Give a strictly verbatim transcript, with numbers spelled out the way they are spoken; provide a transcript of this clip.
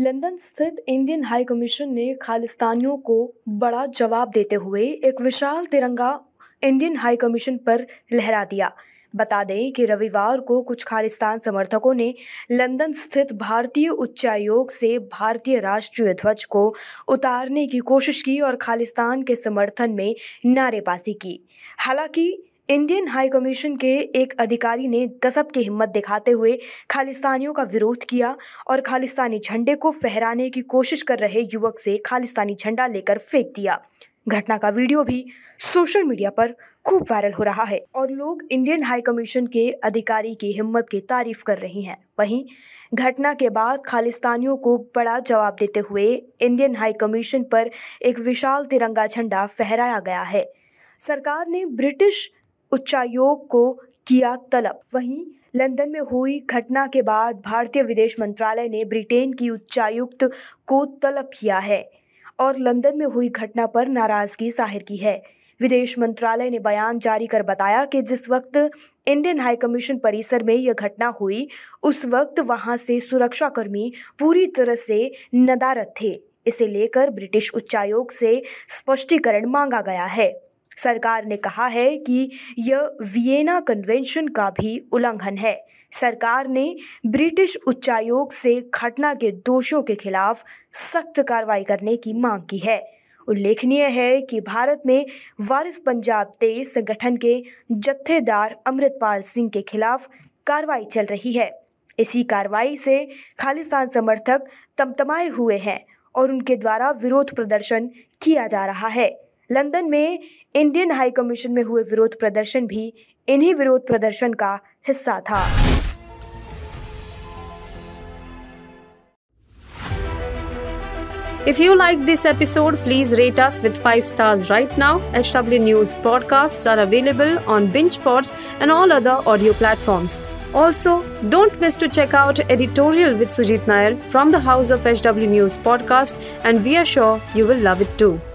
London स्थित Indian high commission ने खालिस्तानियों को बड़ा जवाब देते हुए एक विशाल तिरंगा इंडियन हाई कमीशन पर लहरा दिया। बता दें कि रविवार को कुछ खालिस्तान समर्थकों ने लंदन स्थित भारतीय उच्चायोग से भारतीय राष्ट्रीय ध्वज को उतारने की कोशिश की और खालिस्तान के समर्थन में नारेबाजी की। हालांकि इंडियन हाई कमीशन के एक अधिकारी ने गजब की हिम्मत दिखाते हुए खालिस्तानियों का विरोध किया और खालिस्तानी झंडे को फहराने की कोशिश कर रहे युवक से खालिस्तानी झंडा लेकर फेंक दिया। घटना का वीडियो भी सोशल मीडिया पर खूब वायरल हो रहा है और लोग इंडियन हाई कमीशन के अधिकारी की हिम्मत की तारीफ कर रहे हैं। वहीं घटना के बाद खालिस्तानियों को बड़ा जवाब देते हुए इंडियन हाई कमीशन पर एक विशाल तिरंगा झंडा फहराया गया है। सरकार ने ब्रिटिश उच्चायोग को किया तलब। वहीं लंदन में हुई घटना के बाद भारतीय विदेश मंत्रालय ने ब्रिटेन की उच्चायुक्त को तलब किया है और लंदन में हुई घटना पर नाराजगी जाहिर की है। विदेश मंत्रालय ने बयान जारी कर बताया कि जिस वक्त इंडियन हाई कमीशन परिसर में यह घटना हुई उस वक्त वहां से सुरक्षाकर्मी पूरी तरह से नदारद थे। इसे लेकर ब्रिटिश उच्चायोग से स्पष्टीकरण मांगा गया है। सरकार ने कहा है कि यह वियना कन्वेंशन का भी उल्लंघन है। सरकार ने ब्रिटिश उच्चायोग से घटना के दोषियों के खिलाफ सख्त कार्रवाई करने की मांग की है। उल्लेखनीय है कि भारत में वारिस पंजाब तेज संगठन के जत्थेदार अमृतपाल सिंह के खिलाफ कार्रवाई चल रही है। इसी कार्रवाई से खालिस्तान समर्थक तमतमाए हुए हैं और उनके द्वारा विरोध प्रदर्शन किया जा रहा है। लंदन में इंडियन हाई कमीशन में हुए विरोध प्रदर्शन भी इन्हीं विरोध प्रदर्शन का हिस्सा था। If you like this episode, please rate us with five stars right now. H W News podcasts are available on BingePods and all other audio platforms. Also, don't miss to check out Editorial with Sujit Nair from the House of H W News podcast, and we are sure you will love it too.